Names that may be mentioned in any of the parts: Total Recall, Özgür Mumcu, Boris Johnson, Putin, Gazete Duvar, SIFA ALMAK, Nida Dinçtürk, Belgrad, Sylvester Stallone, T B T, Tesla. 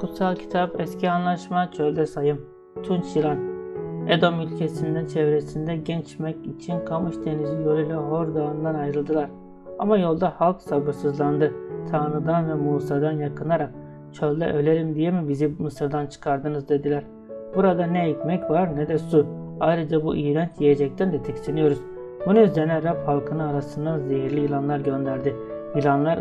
Kutsal Kitap, Eski Antlaşma, Çölde Sayım. Tunç Yılan. Edom ülkesinden çevresinde gençmek için Kamış Denizi yoluyla Hor Dağı'ndan ayrıldılar. Ama yolda halk sabırsızlandı. Tanrı'dan ve Musa'dan yakınarak çölde ölelim diye mi bizi Mısır'dan çıkardınız dediler. Burada ne ekmek var ne de su. Ayrıca bu iğrenç yiyecekten de tiksiniyoruz. Bunun üzerine Rab halkının arasına zehirli yılanlar gönderdi. Yılanlar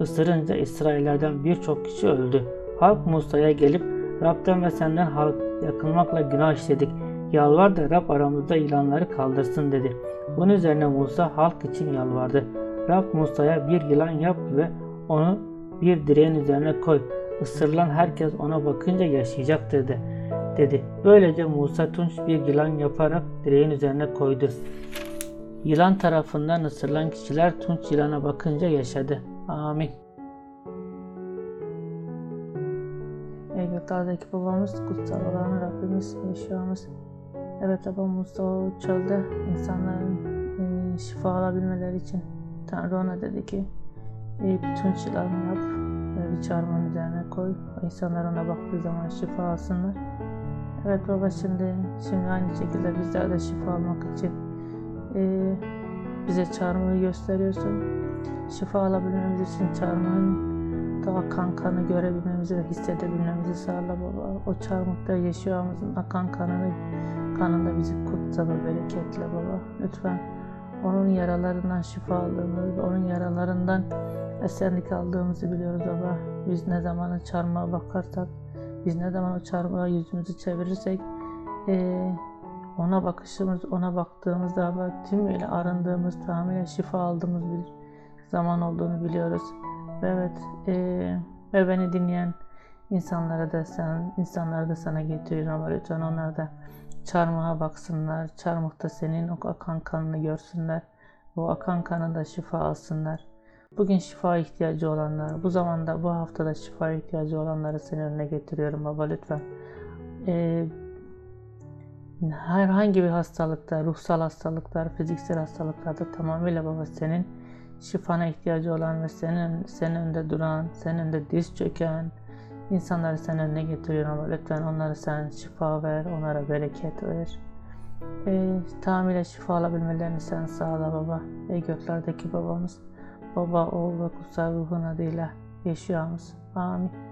ısırınca İsraillerden birçok kişi öldü. Halk Musa'ya gelip Rab'den ve senden halk yakınmakla günah işledik. Yalvar da Rab aramızda yılanları kaldırsın dedi. Bunun üzerine Musa halk için yalvardı. Rab Musa'ya bir yılan yap ve onu bir direğin üzerine koy. Isırılan herkes ona bakınca yaşayacak dedi. Böylece Musa tunç bir yılan yaparak direğin üzerine koydu. Yılan tarafından ısırılan kişiler tunç yılana bakınca yaşadı. Amin. Ey göklerdeki babamız, kutsal olan Rabbimiz, Yaşamız. Evet Baba, Musa o çölde insanların şifa alabilmeleri için Tanrı ona dedi ki, tunç yılanı yap ve bir çarmıhın üzerine koy. İnsanlar ona baktığı zaman şifa alsınlar. Evet Baba, şimdi aynı şekilde bizler de şifa almak için bize çarmıhı gösteriyorsun. Şifa alabilmemiz için çarmıhın daha akan kanı görebilmemizi ve hissedebilmemizi sağla Baba. O çarmıhta Yeşua'mızın akan kanında bizi kutsa ve bereketle Baba. Lütfen onun yaralarından şifa aldığımız, onun yaralarından esenlik aldığımızı biliyoruz Baba. Biz ne zaman o çarmıha bakarsak, biz ne zaman o çarmıha yüzümüzü çevirirsek, ona bakışımız, ona baktığımızda Baba tümüyle arındığımız, tamamıyla şifa aldığımız bir zaman olduğunu biliyoruz. Evet ve beni dinleyen insanlara da sana getiriyorum ama lütfen onlar da çarmıha baksınlar, çarmıhta senin o akan kanını görsünler, o akan kanında şifa alsınlar. Bugün şifa ihtiyacı olanlar, bu zamanda, bu haftada şifa ihtiyacı olanları senin önüne getiriyorum Baba lütfen. Herhangi bir hastalıkta, ruhsal hastalıklar, fiziksel hastalıklarda tamamıyla Baba senin şifana ihtiyacı olan ve senin önünde duran, senin önünde diz çöken insanları senin önüne getiriyorum ama lütfen onlara sen şifa ver, onlara bereket ver. Tamamıyla şifa alabilmelerini sen sağla Baba. Ey göklerdeki babamız, Baba, Oğul ve Kutsal Ruhun adıyla Yeşua'mız. Amin.